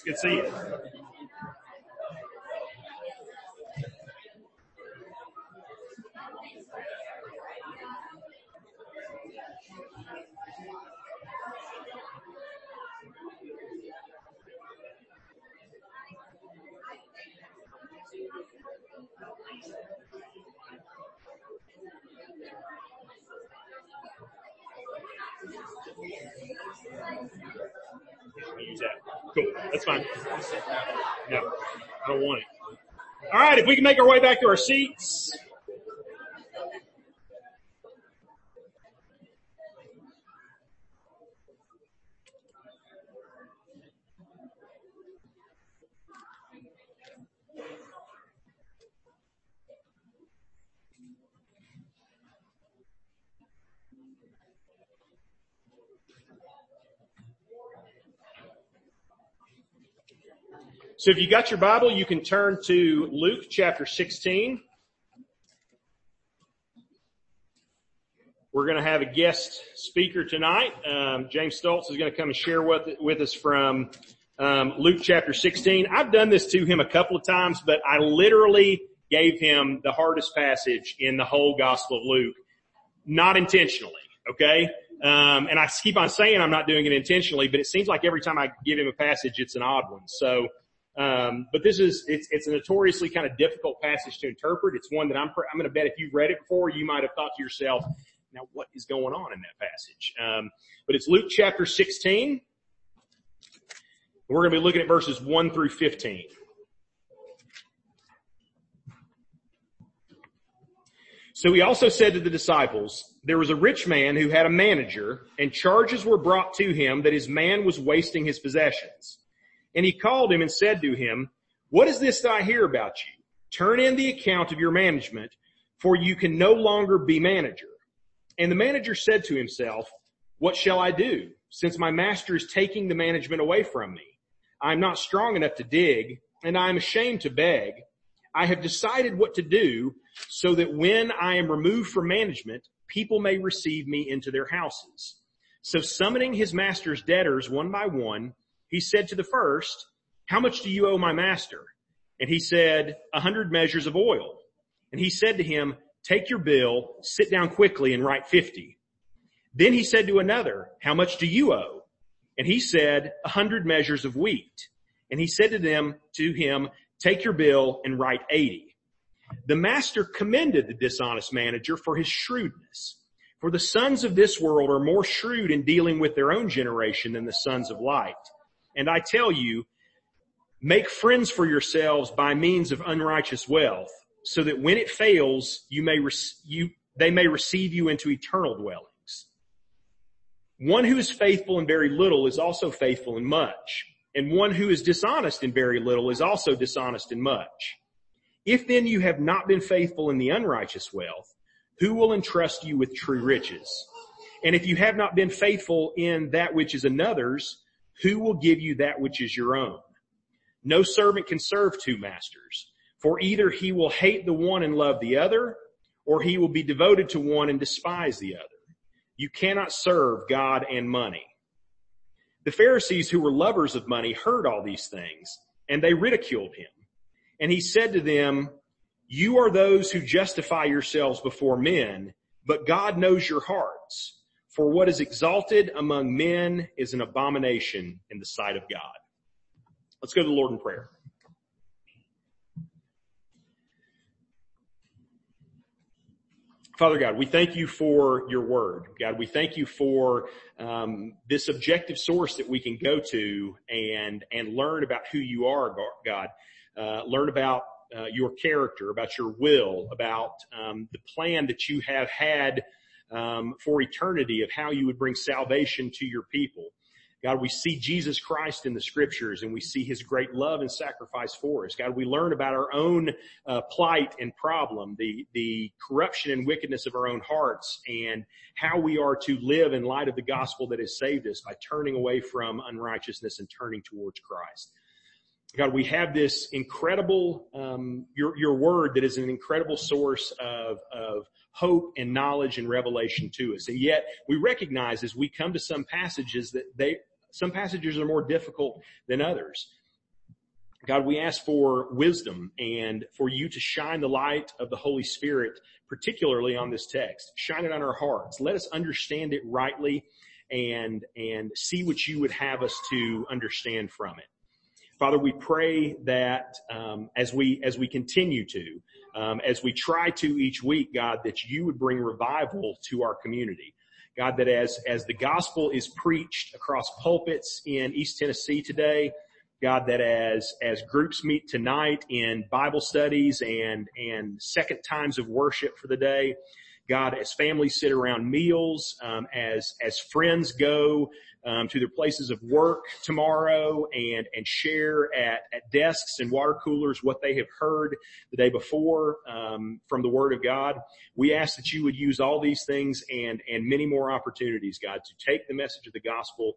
It's good to see you. Cool. That's fine. No, I don't want it. All right, if we can make our way back to our seats. So if you got your Bible, you can turn to Luke chapter 16. We're going to have a guest speaker tonight. James Stultz is going to come and share with us from Luke chapter 16. I've done this to him a couple of times, but I literally gave him the hardest passage in the whole Gospel of Luke, not intentionally, okay? And I keep on saying I'm not doing it intentionally, but it seems like every time I give him a passage, it's an odd one. So, but this is, it's a notoriously kind of difficult passage to interpret. It's one that I'm going to bet if you've read it before, you might have thought to yourself, now what is going on in that passage? But it's Luke chapter 16. We're going to be looking at verses 1 through 15. So he also said to the disciples, there was a rich man who had a manager, and charges were brought to him that his man was wasting his possessions. And he called him and said to him, what is this that I hear about you? Turn in the account of your management, for you can no longer be manager. And the manager said to himself, what shall I do, since my master is taking the management away from me? I am not strong enough to dig, and I am ashamed to beg. I have decided what to do, so that when I am removed from management, people may receive me into their houses. So summoning his master's debtors one by one, he said to the first, how much do you owe my master? And he said, 100 measures of oil. And he said to him, take your bill, sit down quickly and write 50. Then he said to another, how much do you owe? And he said, 100 measures of wheat. And he said to him, take your bill and write 80. The master commended the dishonest manager for his shrewdness. For the sons of this world are more shrewd in dealing with their own generation than the sons of light. And I tell you, make friends for yourselves by means of unrighteous wealth, so that when it fails, they may receive you into eternal dwellings. One who is faithful in very little is also faithful in much, and one who is dishonest in very little is also dishonest in much. If then you have not been faithful in the unrighteous wealth, who will entrust you with true riches? And if you have not been faithful in that which is another's, who will give you that which is your own? No servant can serve two masters, for either he will hate the one and love the other, or he will be devoted to one and despise the other. You cannot serve God and money. The Pharisees, who were lovers of money, heard all these things, and they ridiculed him. And he said to them, you are those who justify yourselves before men, but God knows your hearts. For what is exalted among men is an abomination in the sight of God. Let's go to the Lord in prayer. Father God, we thank you for your word. God, we thank you for this objective source that we can go to and learn about who you are, God. Learn about your character, about your will, about the plan that you have had for eternity, of how you would bring salvation to your people. God, we see Jesus Christ in the scriptures, and we see his great love and sacrifice for us. God, we learn about our own plight and problem, the corruption and wickedness of our own hearts, and how we are to live in light of the gospel that has saved us by turning away from unrighteousness and turning towards Christ. God, we have this incredible, your word that is an incredible source of hope and knowledge and revelation to us. And yet we recognize as we come to some passages that some passages are more difficult than others. God, we ask for wisdom and for you to shine the light of the Holy Spirit, particularly on this text. Shine it on our hearts. Let us understand it rightly and see what you would have us to understand from it. Father, we pray that as we try to each week, God, that you would bring revival to our community. God, that as the gospel is preached across pulpits in East Tennessee today, God, that as groups meet tonight in Bible studies and second times of worship for the day, God, as families sit around meals, as friends go to their places of work tomorrow and share at desks and water coolers what they have heard the day before from the Word of God, we ask that you would use all these things and many more opportunities, God, to take the message of the gospel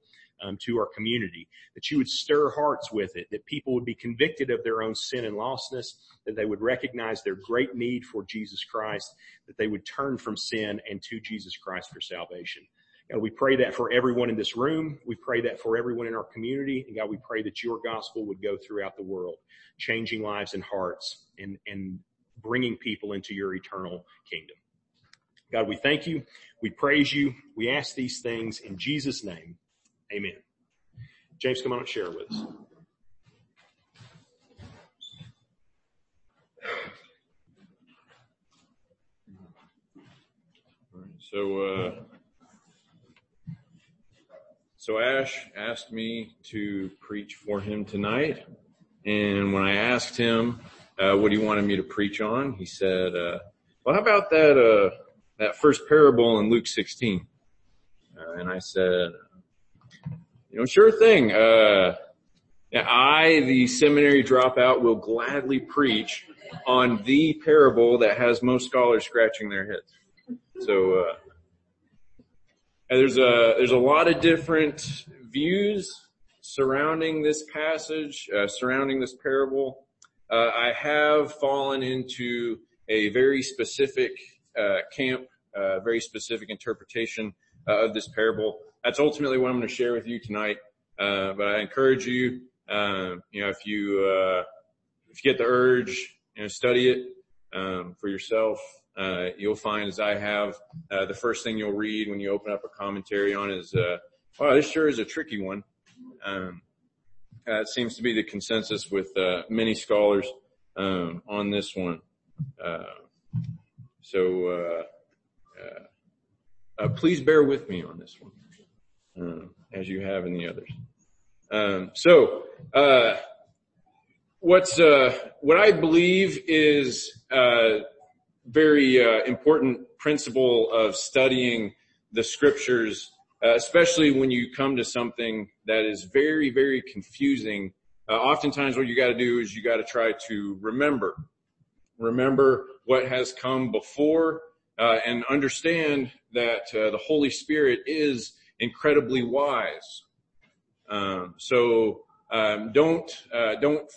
to our community, that you would stir hearts with it, that people would be convicted of their own sin and lostness, that they would recognize their great need for Jesus Christ, that they would turn from sin and to Jesus Christ for salvation. God, we pray that for everyone in this room. We pray that for everyone in our community. And God, we pray that your gospel would go throughout the world, changing lives and hearts and bringing people into your eternal kingdom. God, we thank you. We praise you. We ask these things in Jesus' name. Amen. James, come on and share with us. So Ash asked me to preach for him tonight. And when I asked him what he wanted me to preach on, he said, well, how about that first parable in Luke 16? And I said, you know, sure thing. I, the seminary dropout, will gladly preach on the parable that has most scholars scratching their heads. So, there's a lot of different views surrounding this passage, surrounding this parable. I have fallen into a very specific, camp, very specific interpretation of this parable. That's ultimately what I'm going to share with you tonight. But I encourage you, if you get the urge, study it, for yourself. You'll find, as I have, the first thing you'll read when you open up a commentary on is, wow, this sure is a tricky one. That seems to be the consensus with, many scholars, on this one. So please bear with me on this one. As you have in the others. So what I believe is very important principle of studying the scriptures, especially when you come to something that is very, very confusing. Oftentimes what you got to do is you got to try to remember what has come before, and understand that the Holy Spirit is incredibly wise. Don't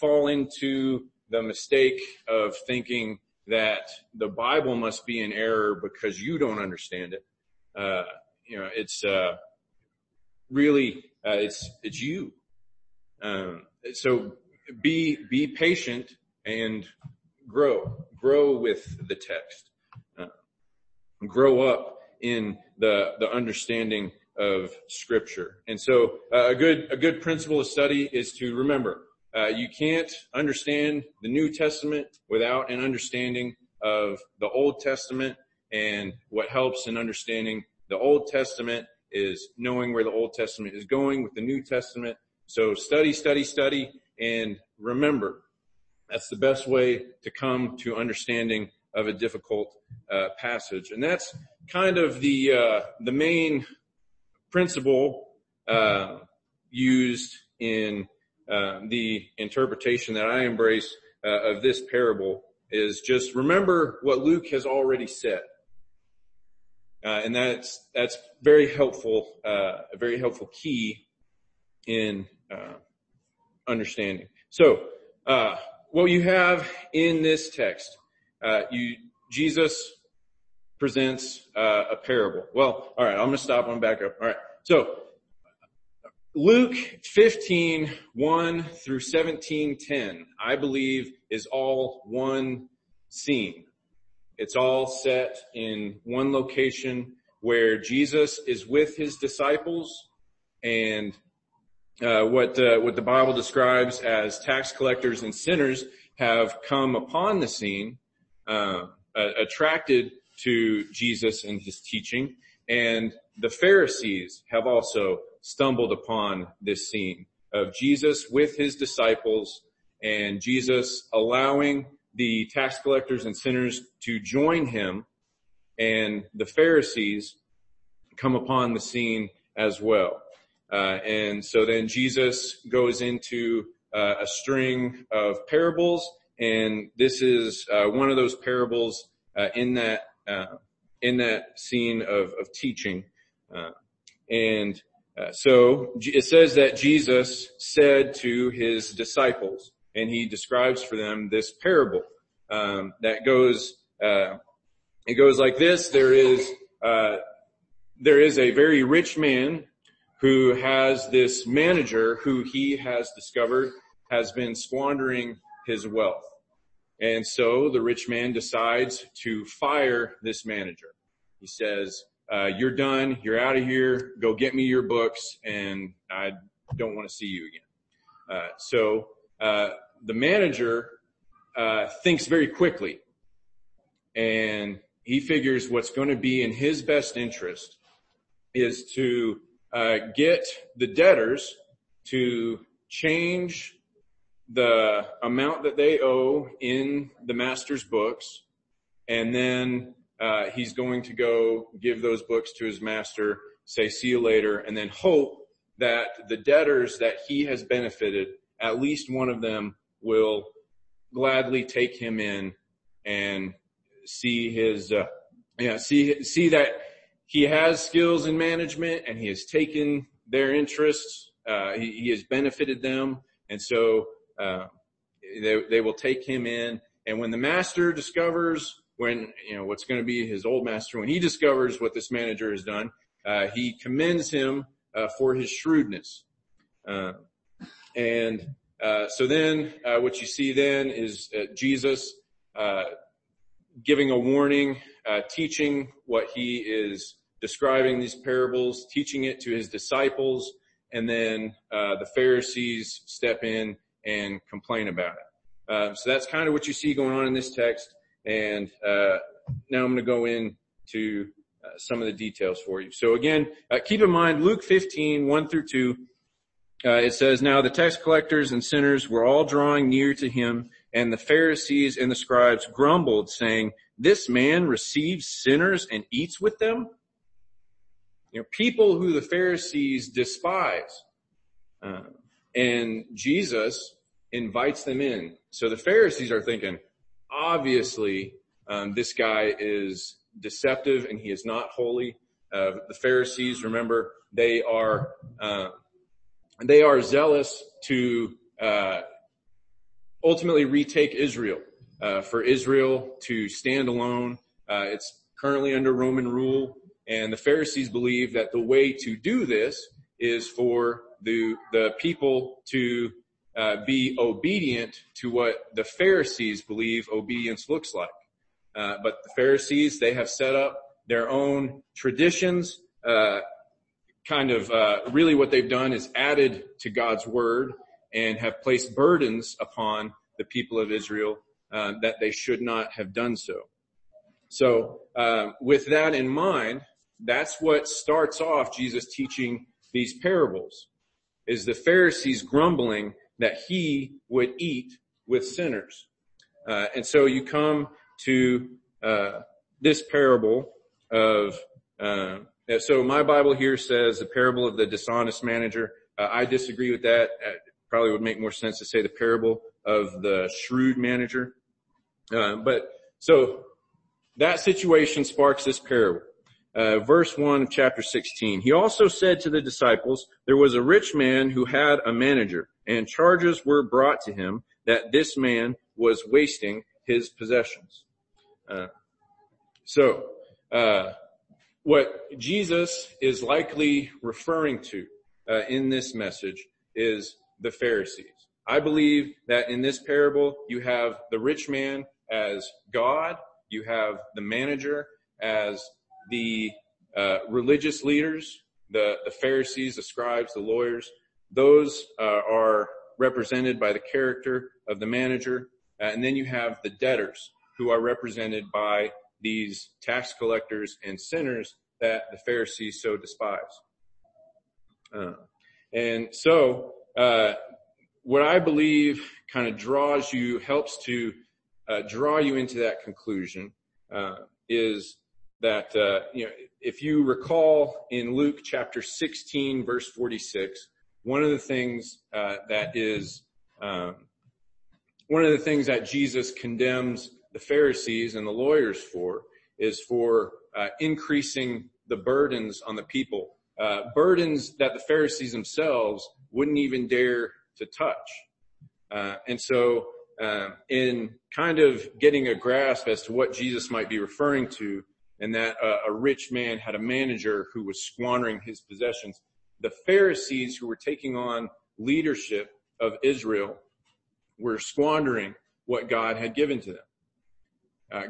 fall into the mistake of thinking that the Bible must be in error because you don't understand it. It's you. So be patient and grow with the text, grow up in the understanding of Scripture. And so a good principle of study is to remember, you can't understand the New Testament without an understanding of the Old Testament. And what helps in understanding the Old Testament is knowing where the Old Testament is going with the New Testament. So study, and remember. That's the best way to come to understanding of a difficult passage. And that's kind of the main principle used in the interpretation that I embrace of this parable is just remember what Luke has already said, and that's very helpful, a very helpful key in understanding. So what you have in this text, Jesus presents a parable. Well, all right, I'm going to back up. All right. So Luke 15:1 through 17:10, I believe, is all one scene. It's all set in one location where Jesus is with his disciples and what the Bible describes as tax collectors and sinners have come upon the scene, attracted to Jesus and his teaching. And the Pharisees have also stumbled upon this scene of Jesus with his disciples and Jesus allowing the tax collectors and sinners to join him, and the Pharisees come upon the scene as well. And so then Jesus goes into a string of parables, and this is one of those parables in that scene of teaching. So it says that Jesus said to his disciples, and he describes for them this parable that goes. It goes like this: there is a very rich man who has this manager who he has discovered has been squandering his wealth, and so the rich man decides to fire this manager. He says, "You're done. You're out of here. Go get me your books, and I don't want to see you again." The manager thinks very quickly, and he figures what's going to be in his best interest is to get the debtors to change the amount that they owe in the master's books, and then he's going to go give those books to his master, say, see you later, and then hope that the debtors that he has benefited, at least one of them will gladly take him in and see his, see that he has skills in management and he has taken their interests. He has benefited them. And so, they will take him in. And when the master discovers what's going to be his old master, when he discovers what this manager has done, he commends him, for his shrewdness. So then what you see then is Jesus giving a warning, teaching what he is describing these parables, teaching it to his disciples, and then the Pharisees step in and complain about it. So that's kind of what you see going on in this text. And now I'm going to go into some of the details for you. So again, keep in mind Luke 15:1 through 2. It says, "Now the tax collectors and sinners were all drawing near to him, and the Pharisees and the scribes grumbled, saying, 'This man receives sinners and eats with them.'" People who the Pharisees despise. And Jesus invites them in. So the Pharisees are thinking, obviously, this guy is deceptive and he is not holy. The Pharisees, remember, they are zealous to ultimately retake Israel, for Israel to stand alone. It's currently under Roman rule, and the Pharisees believe that the way to do this is for the people to be obedient to what the Pharisees believe obedience looks like. But the Pharisees, they have set up their own traditions, really what they've done is added to God's word and have placed burdens upon the people of Israel that they should not have done so. So with that in mind, that's what starts off Jesus teaching these parables, is the Pharisees grumbling that he would eat with sinners. And so you come to this parable of so my Bible here says the parable of the dishonest manager. I disagree with that. It probably would make more sense to say the parable of the shrewd manager. But so that situation sparks this parable. Verse 1 of chapter 16. "He also said to the disciples, 'There was a rich man who had a manager, and charges were brought to him that this man was wasting his possessions.'" What Jesus is likely referring to in this message is the Pharisees. I believe that in this parable, you have the rich man as God, you have the manager as the religious leaders, the Pharisees, the scribes, the lawyers. Those are represented by the character of the manager. And then you have the debtors, who are represented by these tax collectors and sinners that the Pharisees so despise. What I believe kind of helps to draw you into that conclusion is that, if you recall in Luke chapter 16, verse 46, one of the things that Jesus condemns the Pharisees and the lawyers for is for increasing the burdens on the people, burdens that the Pharisees themselves wouldn't even dare to touch. In kind of getting a grasp as to what Jesus might be referring to, and that a rich man had a manager who was squandering his possessions, the Pharisees, who were taking on leadership of Israel, were squandering what God had given to them.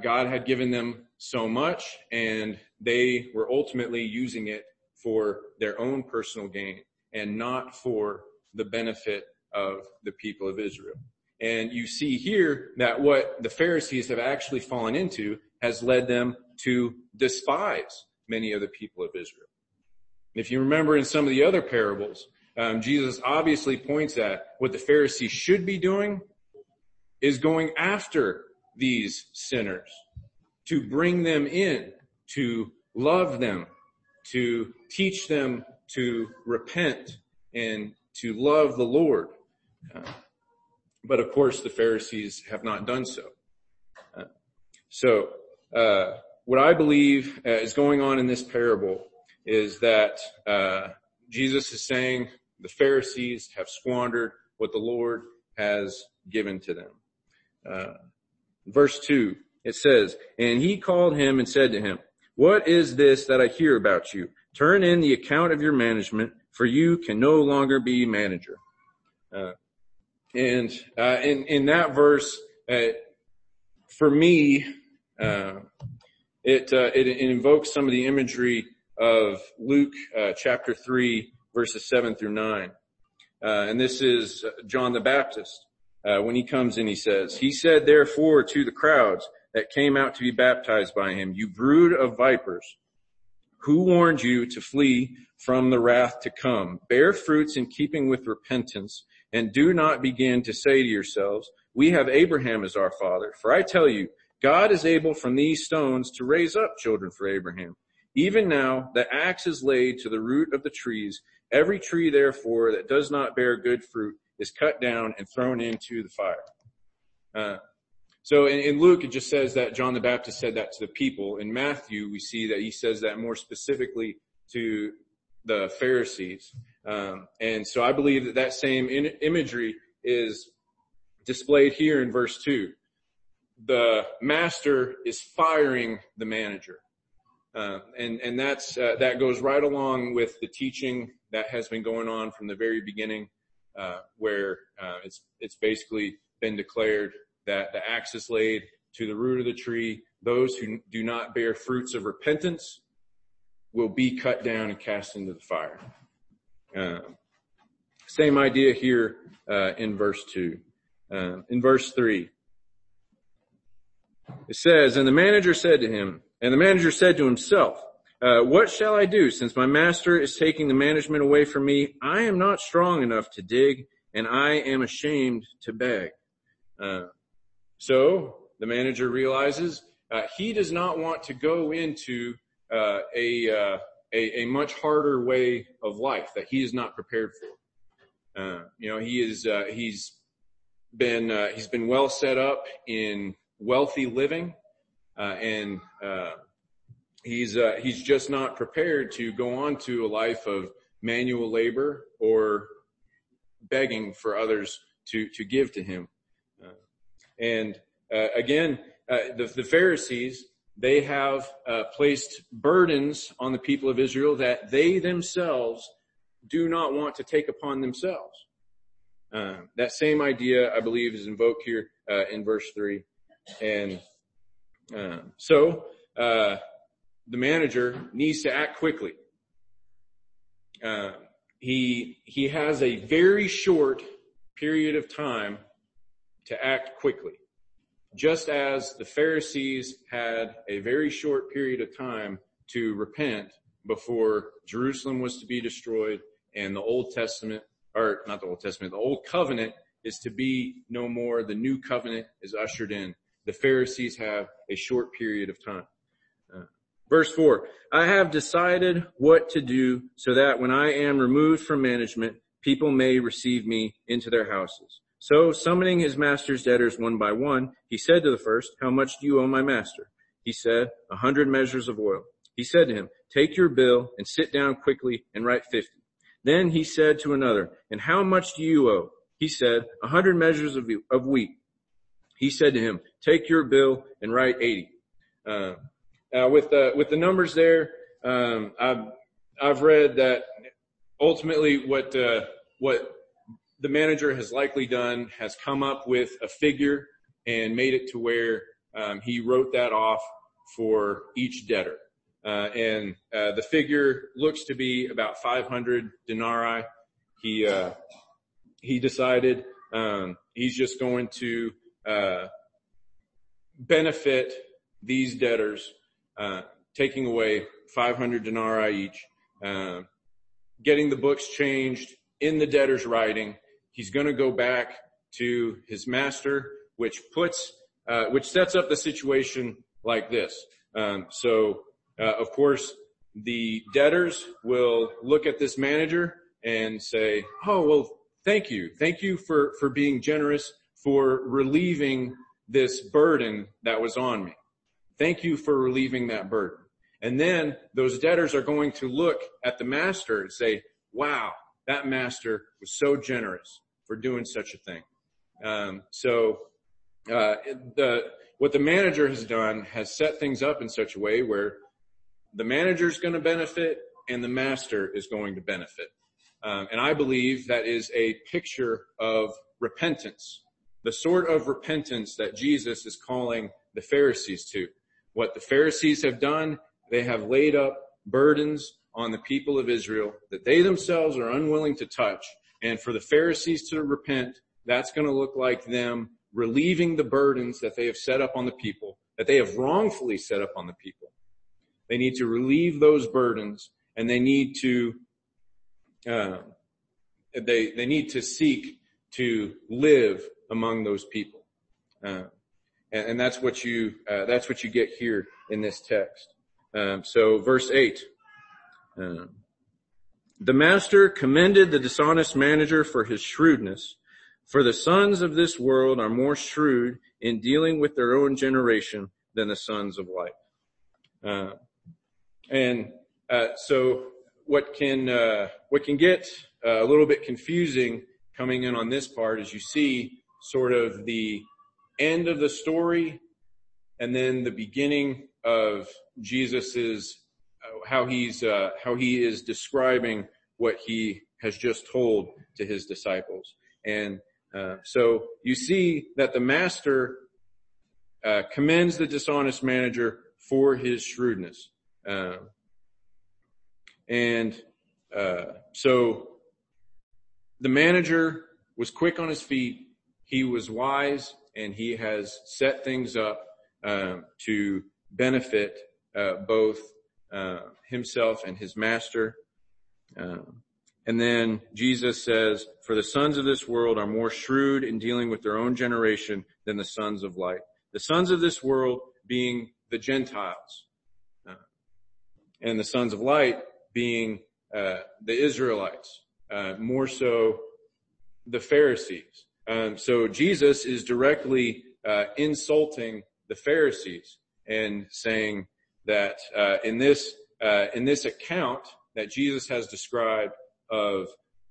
God had given them so much, and they were ultimately using it for their own personal gain and not for the benefit of the people of Israel. And you see here that what the Pharisees have actually fallen into has led them to despise many of the people of Israel. If you remember in some of the other parables, Jesus obviously points at what the Pharisees should be doing is going after these sinners, to bring them in, to love them, to teach them to repent and to love the Lord. But of course, the Pharisees have not done so. What I believe is going on in this parable is that Jesus is saying the Pharisees have squandered what the Lord has given to them. Verse 2, it says, "And he called him and said to him, 'What is this that I hear about you? Turn in the account of your management, for you can no longer be manager.'" In that verse, for me, it invokes some of the imagery of Luke chapter 3, verses 7 through 9. And this is John the Baptist. When he comes in, he says, "He said, therefore, to the crowds that came out to be baptized by him, 'You brood of vipers, who warned you to flee from the wrath to come? Bear fruits in keeping with repentance, and do not begin to say to yourselves, we have Abraham as our father. For I tell you, God is able from these stones to raise up children for Abraham. Even now, the axe is laid to the root of the trees. Every tree, therefore, that does not bear good fruit is cut down and thrown into the fire.'" So in Luke, it just says that John the Baptist said that to the people. In Matthew, we see that he says that more specifically to the Pharisees. And so I believe that same imagery is displayed here in verse 2. The master is firing the manager. And that's that goes right along with the teaching that has been going on from the very beginning, where it's basically been declared that the axe is laid to the root of the tree. Those who do not bear fruits of repentance will be cut down and cast into the fire. Same idea here in verse 2. In verse 3, it says, "And the manager said to himself, 'What shall I do, since my master is taking the management away from me? I am not strong enough to dig, and I am ashamed to beg.'" So the manager realizes he does not want to go into a much harder way of life that he is not prepared for. He's been well set up in wealthy living, and he's just not prepared to go on to a life of manual labor or begging for others to give to him. The Pharisees, they have placed burdens on the people of Israel that they themselves do not want to take upon themselves. That same idea, I believe, is invoked here in verse 3. And so the manager needs to act quickly. He has a very short period of time to act quickly, just as the Pharisees had a very short period of time to repent before Jerusalem was to be destroyed and the Old Testament, or not the Old Testament, the Old Covenant is to be no more. The New Covenant is ushered in. The Pharisees have a short period of time. Verse 4, I have decided what to do so that when I am removed from management, people may receive me into their houses. So, summoning his master's debtors one by one, he said to the first, how much do you owe my master? He said, 100 measures of oil. He said to him, take your bill and sit down quickly and write 50. Then he said to another, and how much do you owe? He said, 100 measures of wheat. He said to him, take your bill and write 80. With the numbers there, I've read that ultimately what the manager has likely done has come up with a figure and made it to where he wrote that off for each debtor. And the figure looks to be about 500 denarii. He decided, he's just going to, benefit these debtors, taking away 500 denarii each, getting the books changed in the debtor's writing. He's going to go back to his master, which sets up the situation like this. Of course, the debtors will look at this manager and say, oh, well, thank you. Thank you for being generous, for relieving this burden that was on me. Thank you for relieving that burden. And then those debtors are going to look at the master and say, wow, that master was so generous for doing such a thing. What the manager has done has set things up in such a way where the manager's going to benefit and the master is going to benefit. And I believe that is a picture of repentance, the sort of repentance that Jesus is calling the Pharisees to. What the Pharisees have done, they have laid up burdens on the people of Israel that they themselves are unwilling to touch. And for the Pharisees to repent, that's going to look like them relieving the burdens that they have set up on the people, that they have wrongfully set up on the people. They need to relieve those burdens, and they need to they need to seek to live among those people, and that's what you get here in this text. So, verse 8, the master commended the dishonest manager for his shrewdness, for the sons of this world are more shrewd in dealing with their own generation than the sons of light. So what can get a little bit confusing coming in on this part is you see sort of the end of the story and then the beginning of Jesus's, how he is describing what he has just told to his disciples. And so you see that the master, commends the dishonest manager for his shrewdness. So the manager was quick on his feet. He was wise, and he has set things up to benefit both himself and his master. And then Jesus says, for the sons of this world are more shrewd in dealing with their own generation than the sons of light. The sons of this world being the Gentiles, and the sons of light being the Israelites, more so the Pharisees. So Jesus is directly insulting the Pharisees and saying that in this account that Jesus has described of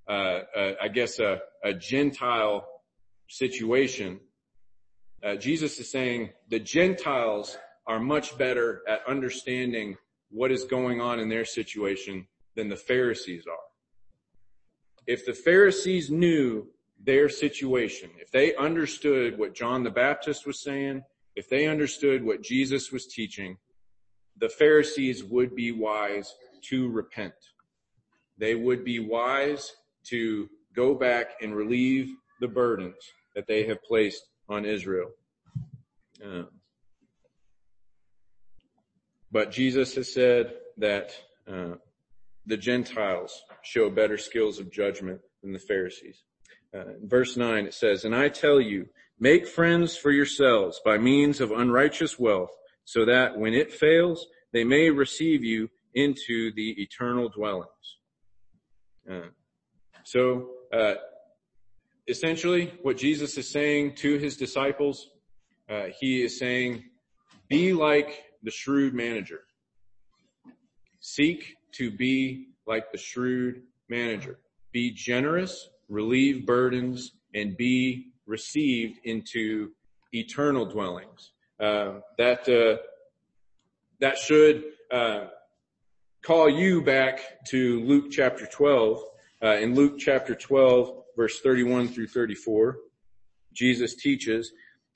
a Gentile situation, Jesus is saying the Gentiles are much better at understanding what is going on in their situation than the Pharisees are. If the Pharisees knew their situation, if they understood what John the Baptist was saying, if they understood what Jesus was teaching, the Pharisees would be wise to repent. They would be wise to go back and relieve the burdens that they have placed on Israel. But Jesus has said that the Gentiles show better skills of judgment than the Pharisees. In verse 9 it says, "And I tell you, make friends for yourselves by means of unrighteous wealth, so that when it fails, they may receive you into the eternal dwellings." So essentially what Jesus is saying to his disciples, he is saying, be like the shrewd manager. Seek to be like the shrewd manager. Be generous, relieve burdens, and be received into eternal dwellings. That should call you back to Luke chapter 12. In Luke chapter 12, verse 31 through 34, Jesus teaches,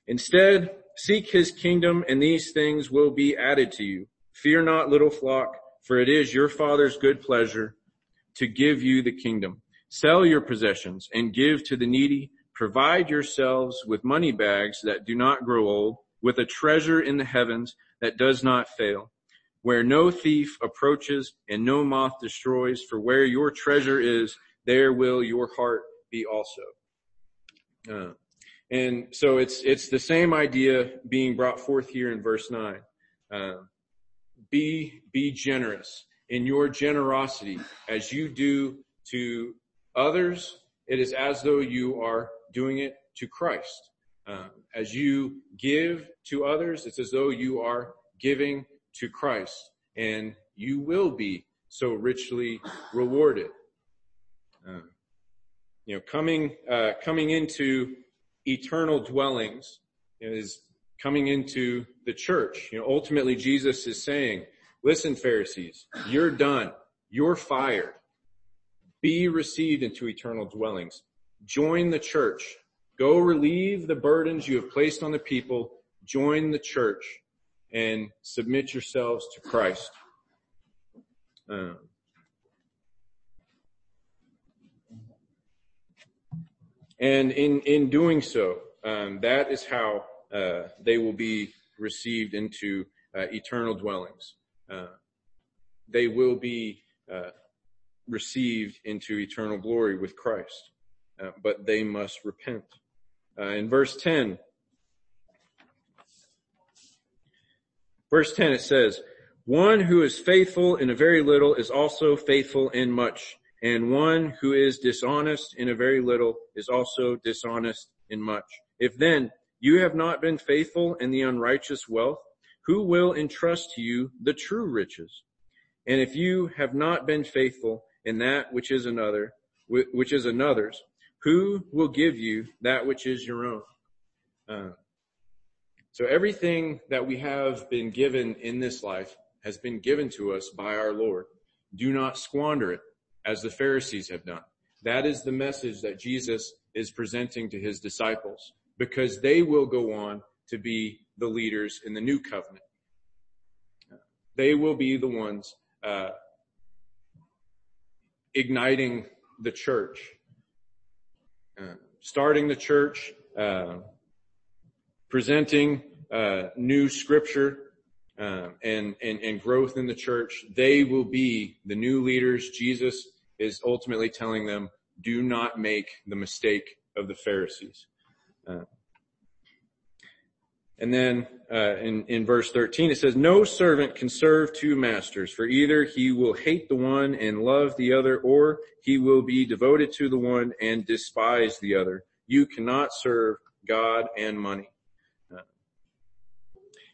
"Instead, seek his kingdom, and these things will be added to you. Fear not, little flock, for it is your Father's good pleasure to give you the kingdom. Sell your possessions and give to the needy. Provide yourselves with money bags that do not grow old, with a treasure in the heavens that does not fail, where no thief approaches and no moth destroys, for where your treasure is, there will your heart be also." And so it's the same idea being brought forth here in verse 9. Be generous in your generosity as you do to others. It is as though you are doing it to Christ. As you give to others, it's as though you are giving to Christ, and you will be so richly rewarded. Coming into eternal dwellings is coming into the church. Ultimately Jesus is saying, listen, Pharisees, you're done. You're fired. Be received into eternal dwellings. Join the church. Go relieve the burdens you have placed on the people. Join the church and submit yourselves to Christ. And in doing so, that is how they will be received into eternal dwellings. They will be received into eternal glory with Christ, but they must repent. In verse 10 it says, "One who is faithful in a very little is also faithful in much, and one who is dishonest in a very little is also dishonest in much. If then you have not been faithful in the unrighteous wealth, who will entrust to you the true riches? And if you have not been faithful in that which is another's, who will give you that which is your own?" So everything that we have been given in this life has been given to us by our Lord. Do not squander it, as the Pharisees have done. That is the message that Jesus is presenting to his disciples, because they will go on to be the leaders in the new covenant. They will be the ones igniting the church, starting the church, presenting new scripture and growth in the church. They will be the new leaders. Jesus is ultimately telling them, do not make the mistake of the Pharisees. And then in verse 13 it says, "No servant can serve two masters, for either he will hate the one and love the other, or he will be devoted to the one and despise the other. You cannot serve God and money."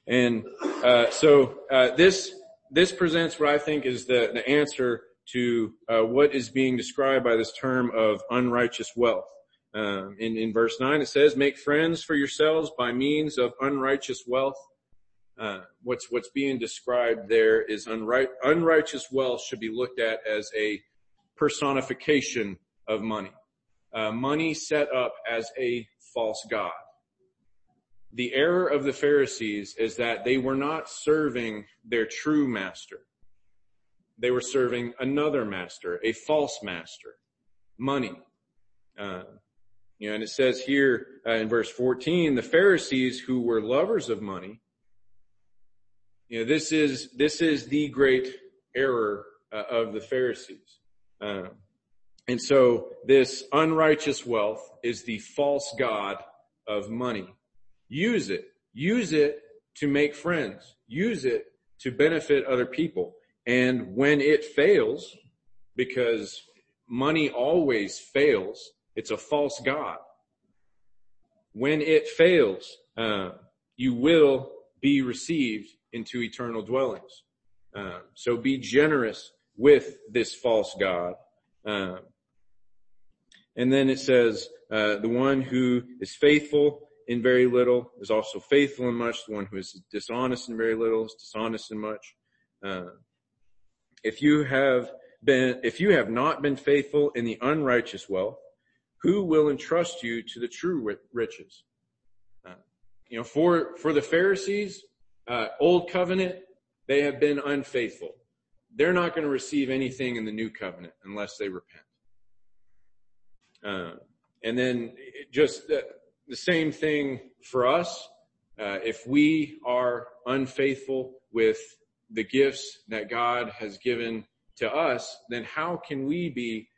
So this presents what I think is the answer to what is being described by this term of unrighteous wealth. In verse 9 it says, "Make friends for yourselves by means of unrighteous wealth." What's being described there is unrighteous wealth should be looked at as a personification of money. Money set up as a false god. The error of the Pharisees is that they were not serving their true master. They were serving another master, a false master, money. And it says here in verse 14, the Pharisees who were lovers of money, this is the great error of the Pharisees. And so this unrighteous wealth is the false god of money. Use it. Use it to make friends. Use it to benefit other people. And when it fails, because money always fails, it's a false god. When it fails, you will be received into eternal dwellings. So be generous with this false god. And then it says, the one who is faithful in very little is also faithful in much. The one who is dishonest in very little is dishonest in much. If you have not been faithful in the unrighteous wealth, who will entrust you to the true riches? For the Pharisees, old covenant, they have been unfaithful. They're not going to receive anything in the new covenant unless they repent. And then just the same thing for us. If we are unfaithful with the gifts that God has given to us, then how can we be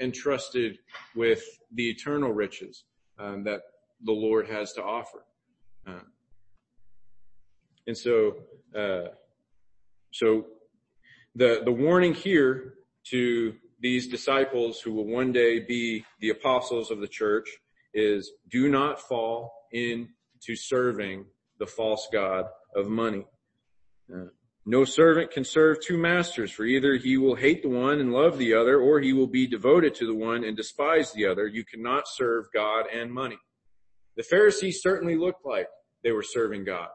entrusted with the eternal riches that the Lord has to offer? So the warning here to these disciples who will one day be the apostles of the church is do not fall into serving the false god of money. No servant can serve two masters, for either he will hate the one and love the other, or he will be devoted to the one and despise the other. You cannot serve God and money. The Pharisees certainly looked like they were serving God.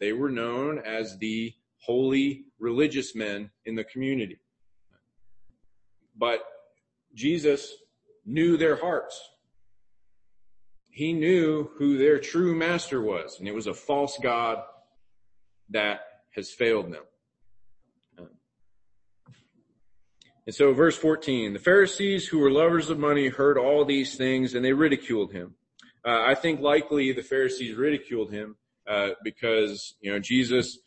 They were known as the holy religious men in the community. But Jesus knew their hearts. He knew who their true master was, and it was a false god that has failed them. And so verse 14, the Pharisees who were lovers of money heard all these things and they ridiculed him. I think likely the Pharisees ridiculed him because, Jesus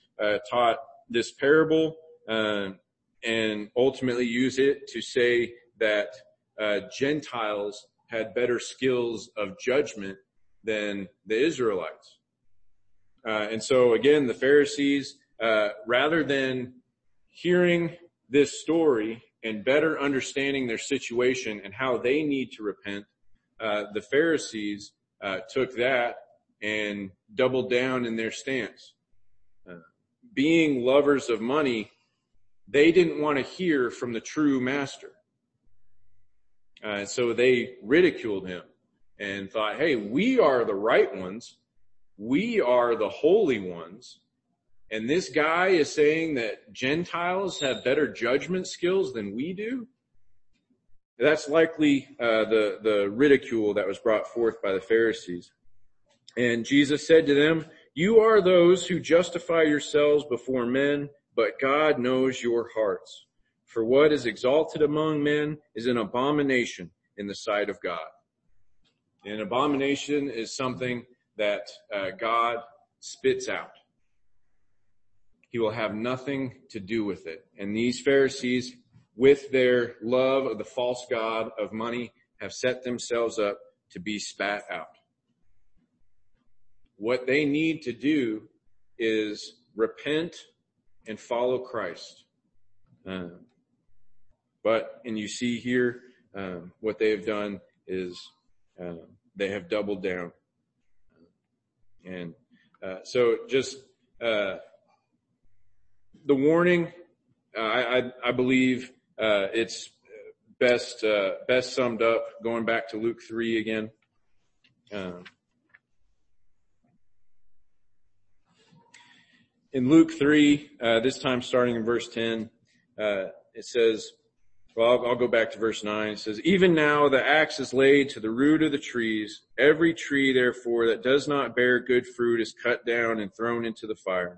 taught this parable and ultimately used it to say that Gentiles had better skills of judgment than the Israelites. And so again, the Pharisees, rather than hearing this story and better understanding their situation and how they need to repent, the Pharisees took that and doubled down in their stance. Being lovers of money, they didn't want to hear from the true master. So they ridiculed him and thought, hey, we are the right ones. We are the holy ones. And this guy is saying that Gentiles have better judgment skills than we do? That's likely the ridicule that was brought forth by the Pharisees. And Jesus said to them, you are those who justify yourselves before men, but God knows your hearts. For what is exalted among men is an abomination in the sight of God. An abomination is something that God spits out. He will have nothing to do with it. And these Pharisees, with their love of the false god of money, have set themselves up to be spat out. What they need to do is repent and follow Christ. And you see here, what they have done is they have doubled down. And so just the warning, I believe it's best summed up going back to Luke 3 again. In Luke 3, this time starting in verse 10, it says, So I'll go back to verse 9. It says, even now the axe is laid to the root of the trees. Every tree, therefore, that does not bear good fruit is cut down and thrown into the fire.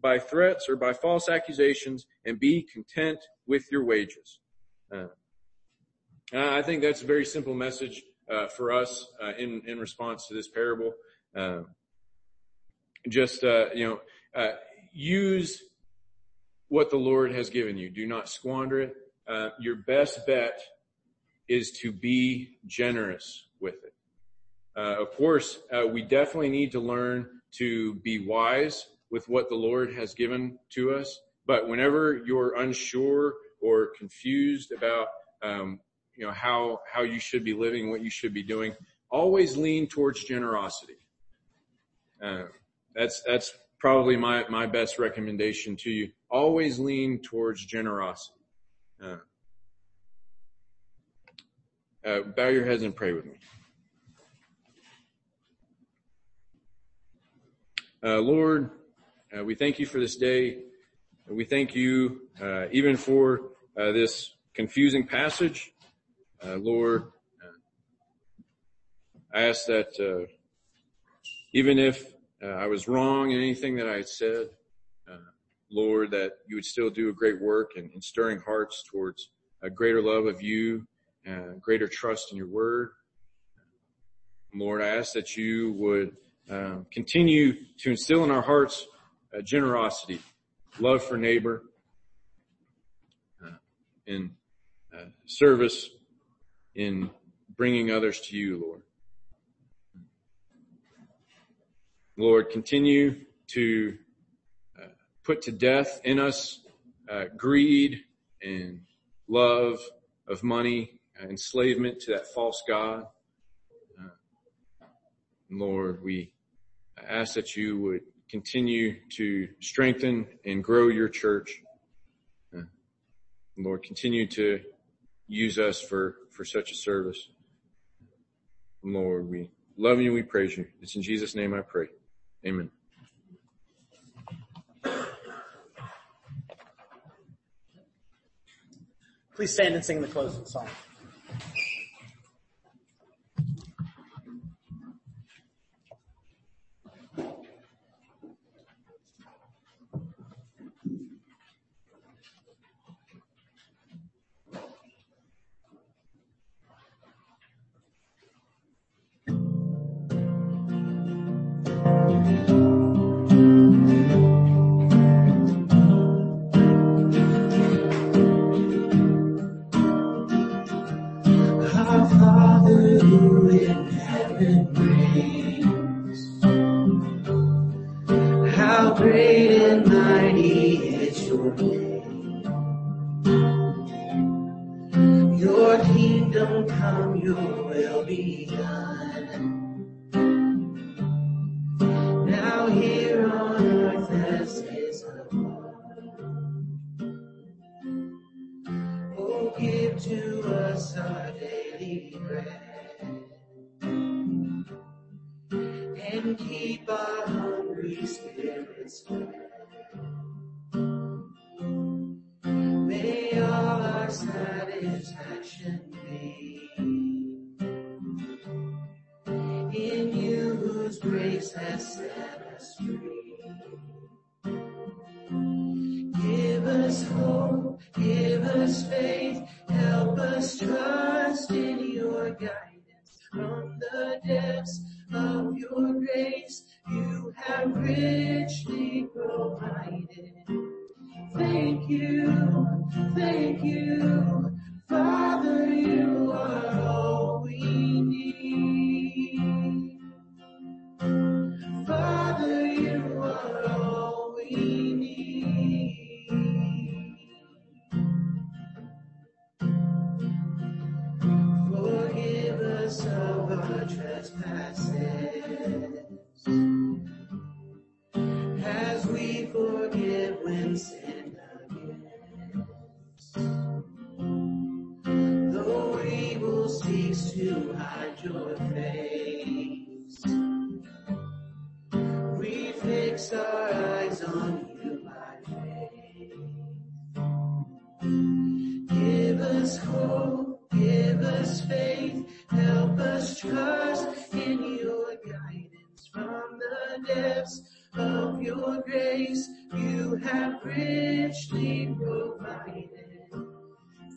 by threats or by false accusations, and be content with your wages. I think that's a very simple message for us in response to this parable. Use what the Lord has given you. Do not squander it. Your best bet is to be generous with it. Of course, we definitely need to learn to be wise with what the Lord has given to us. But whenever you're unsure or confused about how you should be living, what you should be doing, always lean towards generosity. That's probably my best recommendation to you. Always lean towards generosity. Bow your heads and pray with me. Lord, we thank you for this day. We thank you even for this confusing passage. Lord, I ask that even if I was wrong in anything that I had said, Lord, that you would still do a great work in stirring hearts towards a greater love of you, greater trust in your word. Lord, I ask that you would continue to instill in our hearts generosity, love for neighbor, and service in bringing others to you, Lord. Lord, continue to put to death in us greed and love of money, enslavement to that false god. Lord, we ask that you would continue to strengthen and grow your church. Lord, continue to use us for such a service. Lord, we love you and we praise you. It's in Jesus' name I pray. Amen. Please stand and sing the closing song. So of our trespasses, as we forgive when sin against. Though evil seeks to hide your face, we fix our eyes on you by faith. Give us hope, give us faith, help us trust in your guidance from the depths of your grace you have richly provided.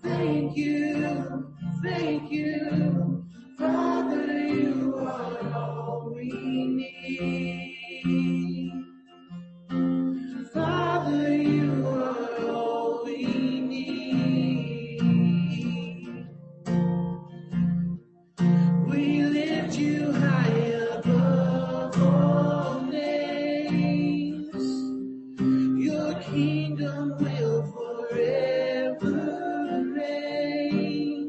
Thank you, Father, you are all we need. Father, you are all we need. We lift you high above all names. Your kingdom will forever reign.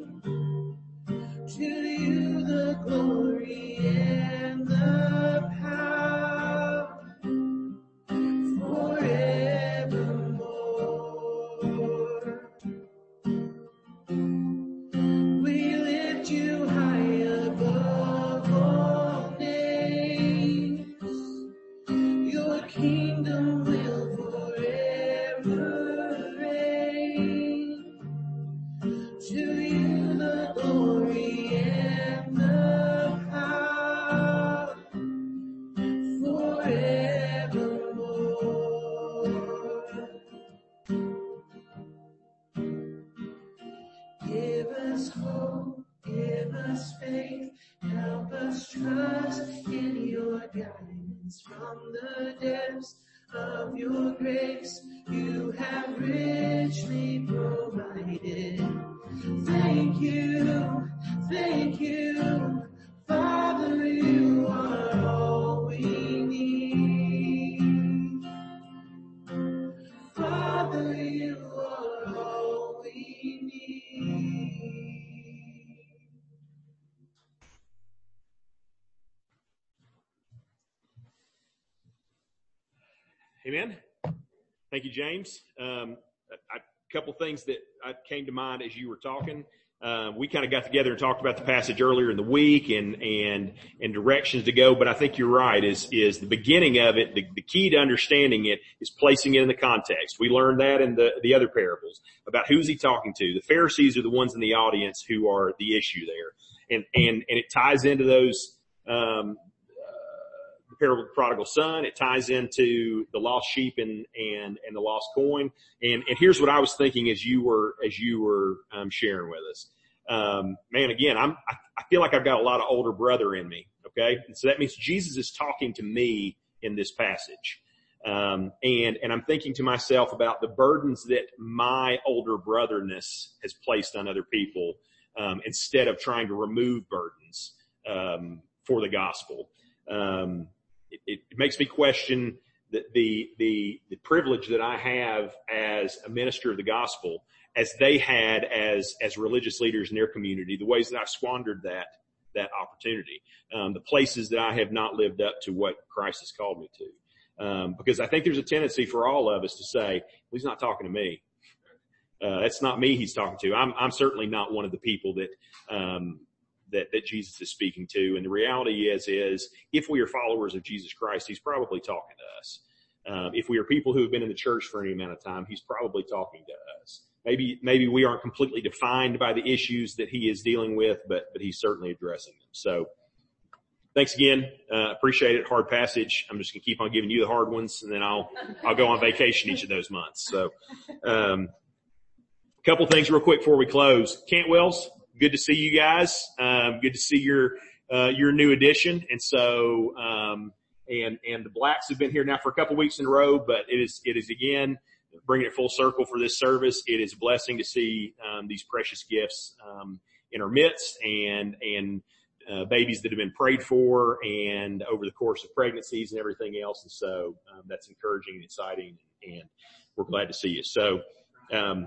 To you the glory and the power forevermore. We lift you high above all names. Your kingdom will forever reign. To you the glory and the power forevermore. Give us hope, give us faith, help us trust in your guidance from the depths of your grace you have richly provided. Thank you, Father, you are all we need. Father, you are all we need. Amen. Thank you, James. A couple things that came to mind as you were talking. We kind of got together and talked about the passage earlier in the week and directions to go, but I think you're right. Is the beginning of it, the key to understanding it is placing it in the context. We learned that in the other parables about who's he talking to. The Pharisees are the ones in the audience who are the issue there, and it ties into those the parable of the prodigal son. It ties into the lost sheep and the lost coin. And here's what I was thinking as you were sharing with us. Man, again, I feel like I've got a lot of older brother in me. Okay. And so that means Jesus is talking to me in this passage. And I'm thinking to myself about the burdens that my older brotherness has placed on other people, instead of trying to remove burdens, for the gospel. It makes me question the privilege that I have as a minister of the gospel, as they had as religious leaders in their community, the ways that I've squandered that opportunity, the places that I have not lived up to what Christ has called me to. Because I think there's a tendency for all of us to say, well, he's not talking to me. That's not me he's talking to. I'm certainly not one of the people that Jesus is speaking to. And the reality is if we are followers of Jesus Christ, he's probably talking to us. If we are people who have been in the church for any amount of time, he's probably talking to us. Maybe we aren't completely defined by the issues that he is dealing with, but he's certainly addressing them. So thanks again. Appreciate it. Hard passage. I'm just going to keep on giving you the hard ones, and then I'll go on vacation each of those months. So, a couple things real quick before we close. Cantwell's. Good to see you guys. Good to see your new addition. And so, and the Blacks have been here now for a couple weeks in a row, but it is again, bringing it full circle for this service. It is a blessing to see, these precious gifts, in our midst and babies that have been prayed for and over the course of pregnancies and everything else. And so, that's encouraging and exciting, and we're glad to see you. So, and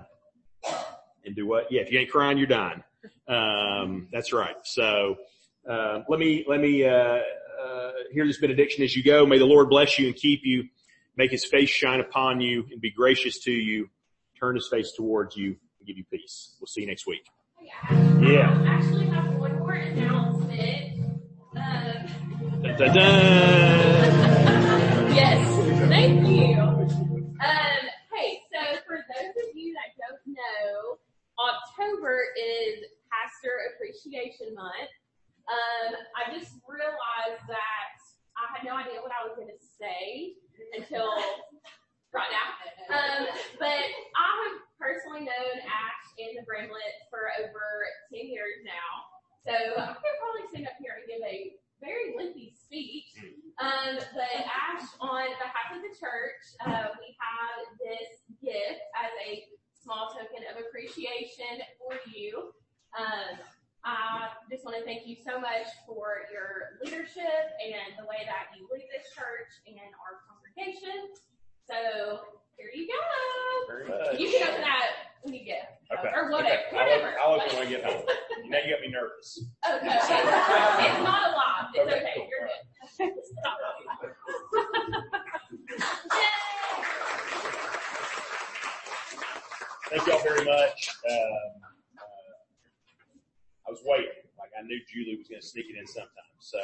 do what? Yeah. If you ain't crying, you're dying. That's right. So, Let me hear this benediction as you go. May the Lord bless you and keep you. Make his face shine upon you and be gracious to you. Turn his face towards you and give you peace. We'll see you next week. I actually have one more announcement. Yes, thank you. Hey, so for those of you that don't know, October is Pastor Appreciation Month. I just realized that I had no idea what I was going to say until right now. But I have personally known Ash and the Bramlets for over 10 years now. So I could probably stand up here and give a very lengthy speech. But Ash, on behalf of the church, we have this gift as a small token of appreciation for you. I just want to thank you so much for your leadership and the way that you lead this church and our congregation. So here you go. You can open that when you get home. Okay. Or whatever. Okay. I'll open when I get home. Now you got me nervous. Okay. It's not a lot. It's okay. Cool. You're good. Thank y'all very much. I was waiting. I knew Julie was going to sneak it in sometime. So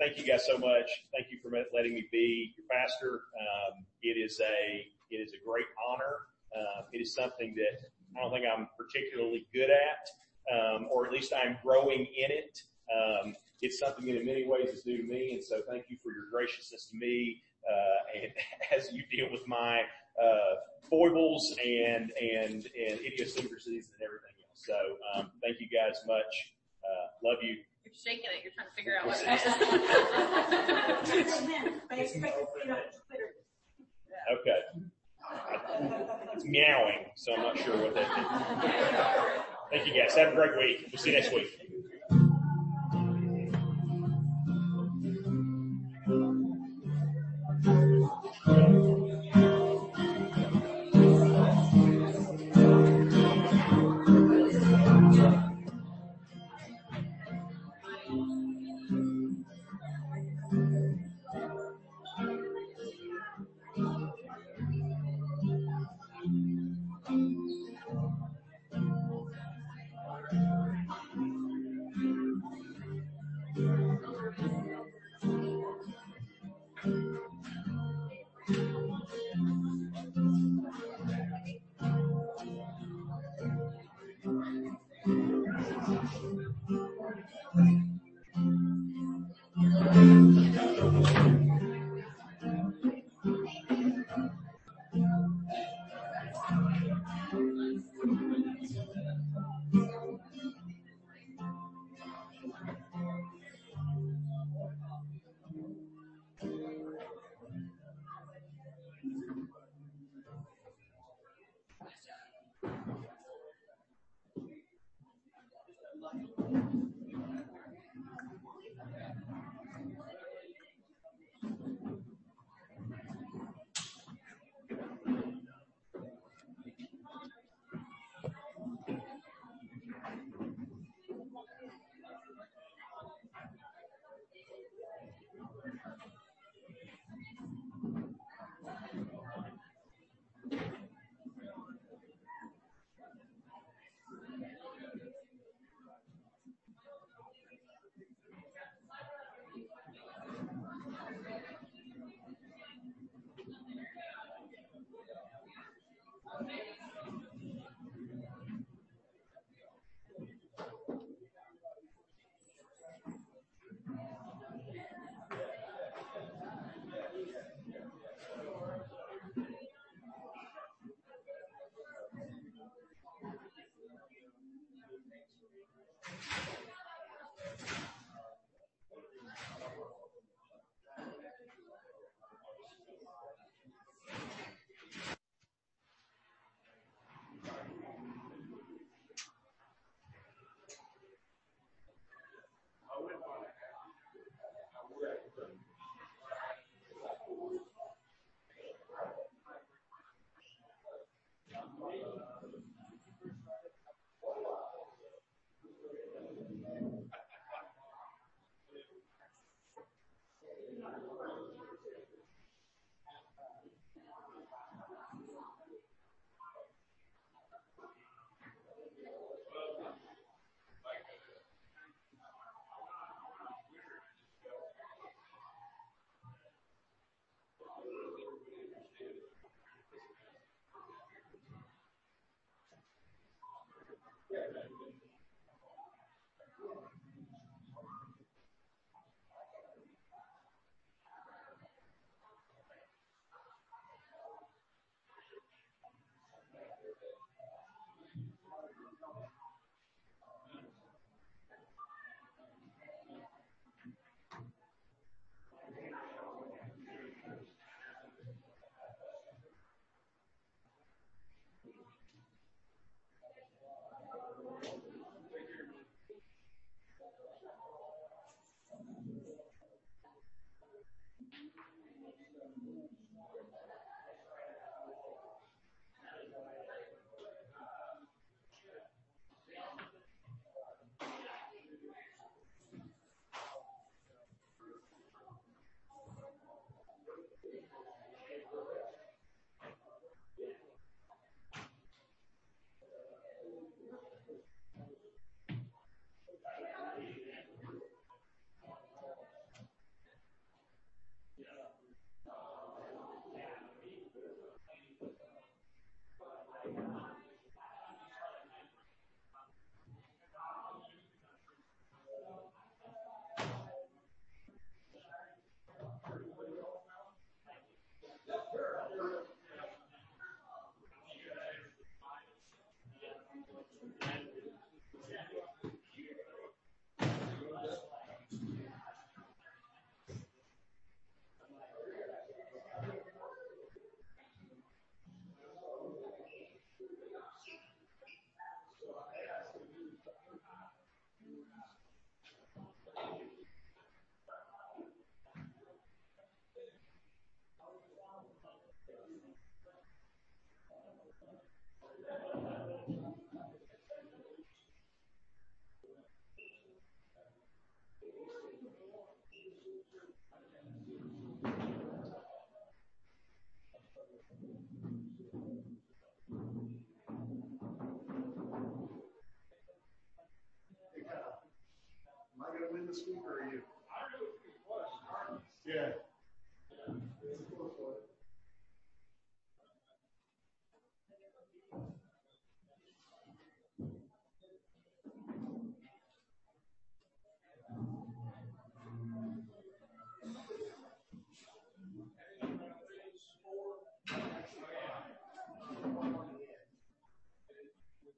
thank you guys so much. Thank you for letting me be your pastor. It is a great honor. It is something that I don't think I'm particularly good at, or at least I'm growing in it. It's something that in many ways is new to me, and so thank you for your graciousness to me and as you deal with my foibles and idiosyncrasies and everything. So, thank you guys much. Love you. You're shaking it. You're trying to figure out what it is. I expect to see it on Twitter. Okay. It's meowing, so I'm not sure what that means. Thank you guys. Have a great week. We'll see you next week.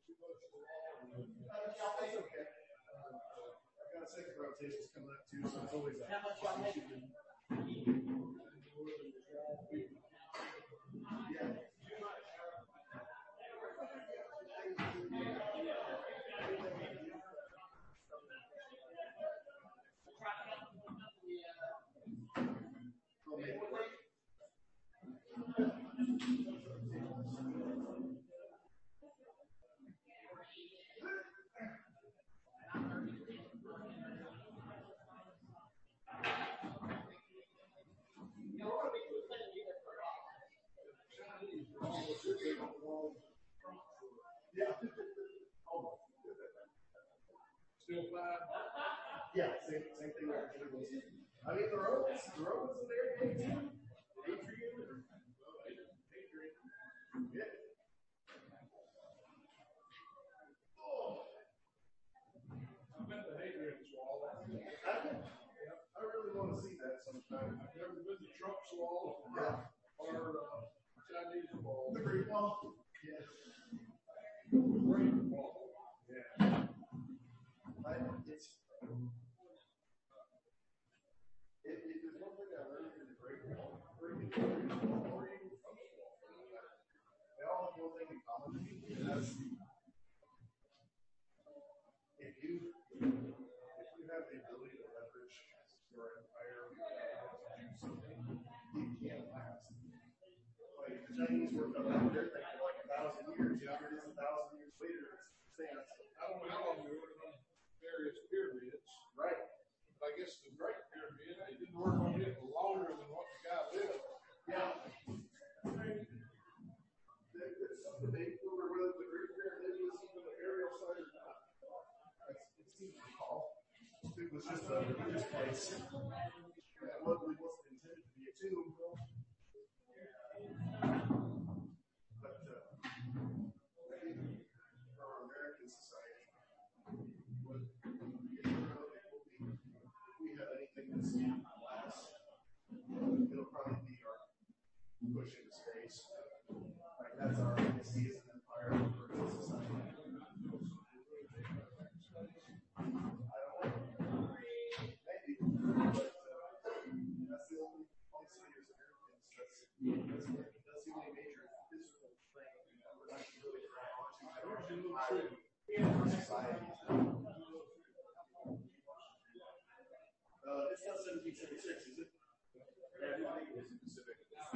I've got a second rotation coming up too, so it's always out. Yeah, same thing with intervals. I mean, the Romans are there. Patriot. Yeah. Oh. I bet the Hadrian's Wall. I really want to see that sometime. I've never been to Trump's Wall or Chinese Wall. The Great Wall. Yes. The Great Wall. Yeah. There's one thing I learned in the Great Wall. They all have one thing in common, and that's if you have the ability to leverage your empire to do something, it can't last. Like the Chinese were about their thing for like 1,000 years. Here it is 1,000 years later. I don't know how long we were from various periods, right? I guess the Great Pyramid, they didn't work on it longer than what the guy did. Yeah. There's some debate over whether the Great Pyramid was even an aerial site or not. It seems to call. It was just a religious place. It wasn't intended to be a tomb. But I think our American society would. It'll probably be our push into space. Like that's our legacy as an empire over a society. I don't know. Maybe. But that's the only place there's Americans. That's where that's the only major physical thing that we're not really trying to do. Our society is not. It's not 1776, is it? Yeah, I think it is in Pacific. Yeah. I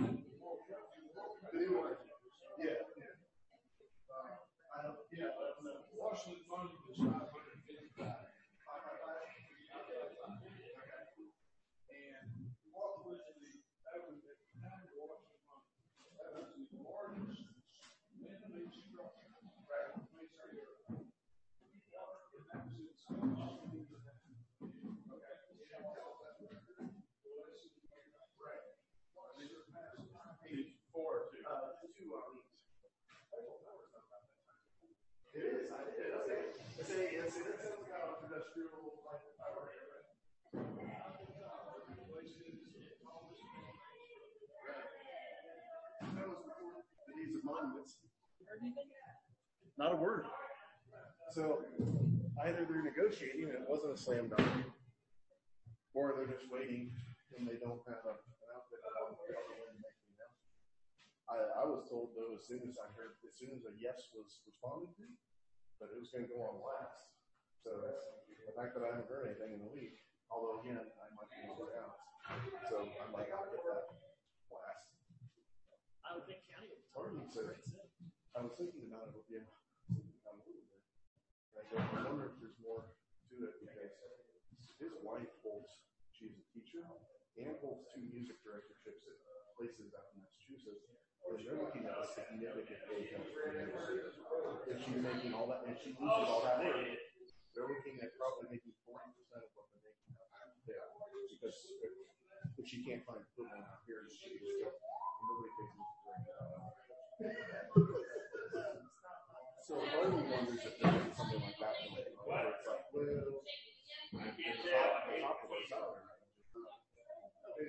don't know. Washington Monument is 555. Okay. And what was the open at the time of Washington Monument? That was the largest man-made structure. Right. And that was in not a word. So either they're negotiating and it wasn't a slam dunk, or they're just waiting and they don't have an outfit that will be able to make the announcement. I was told though as soon as a yes was responded to, that it was going to go on last. So the fact that I haven't heard anything in a week, although again I might be able to out. So I might not get that last. I would think county would totally say. I was thinking about it, but yeah, a little bit. I wonder if there's more to it because his wife she's a teacher, and holds 2 music directorships at places out in Massachusetts. And they're looking at a significant pay cut for the university. If she's making all that, and she loses all that money, they're looking at probably making 40% of what they're making out there. Because if she can't find food out here, she still, nobody takes it for granted. So I only wonder if there is something like that in the where it's like, well, you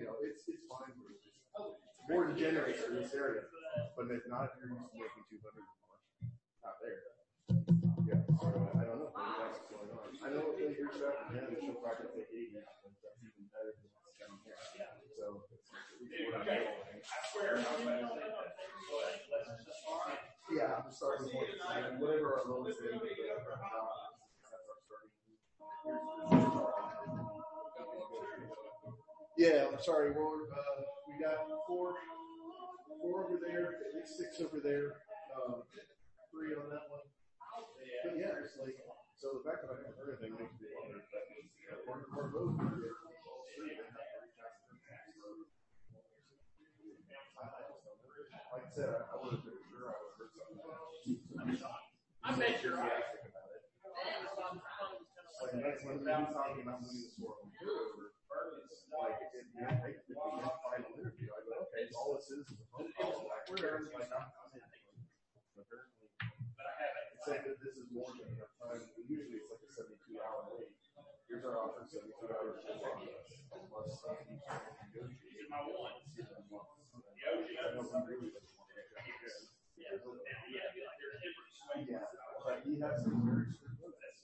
know, it's fine for more degenerates in this area, but it's not if you're used to making 200 or more. Not there. project that he did. So I swear. Yeah, I'm starting with whatever our lowest is. Yeah, I'm sorry. We got four over there, at least six over there, three on that one. But yeah, it's like, so the fact that I haven't heard anything makes me wonder. Like I said, I would have been sure I would have heard something. I bet you're right. Like, that's when I'm talking about winning the sword. Like, if you have a final interview, I go, okay, all this is a phone call. Like, where am I not coming from? Apparently. But I haven't. It's like that this is more than enough time. Usually it's like a 72-hour wait. Here's our offer, 72 hours. Unless you try to negotiate. These are my ones. The OG. I know some really good ones. Yeah. Yeah. There's different swings. Yeah. But he has some very strict limits.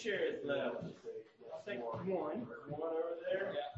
Chairs left. I'll take one over there.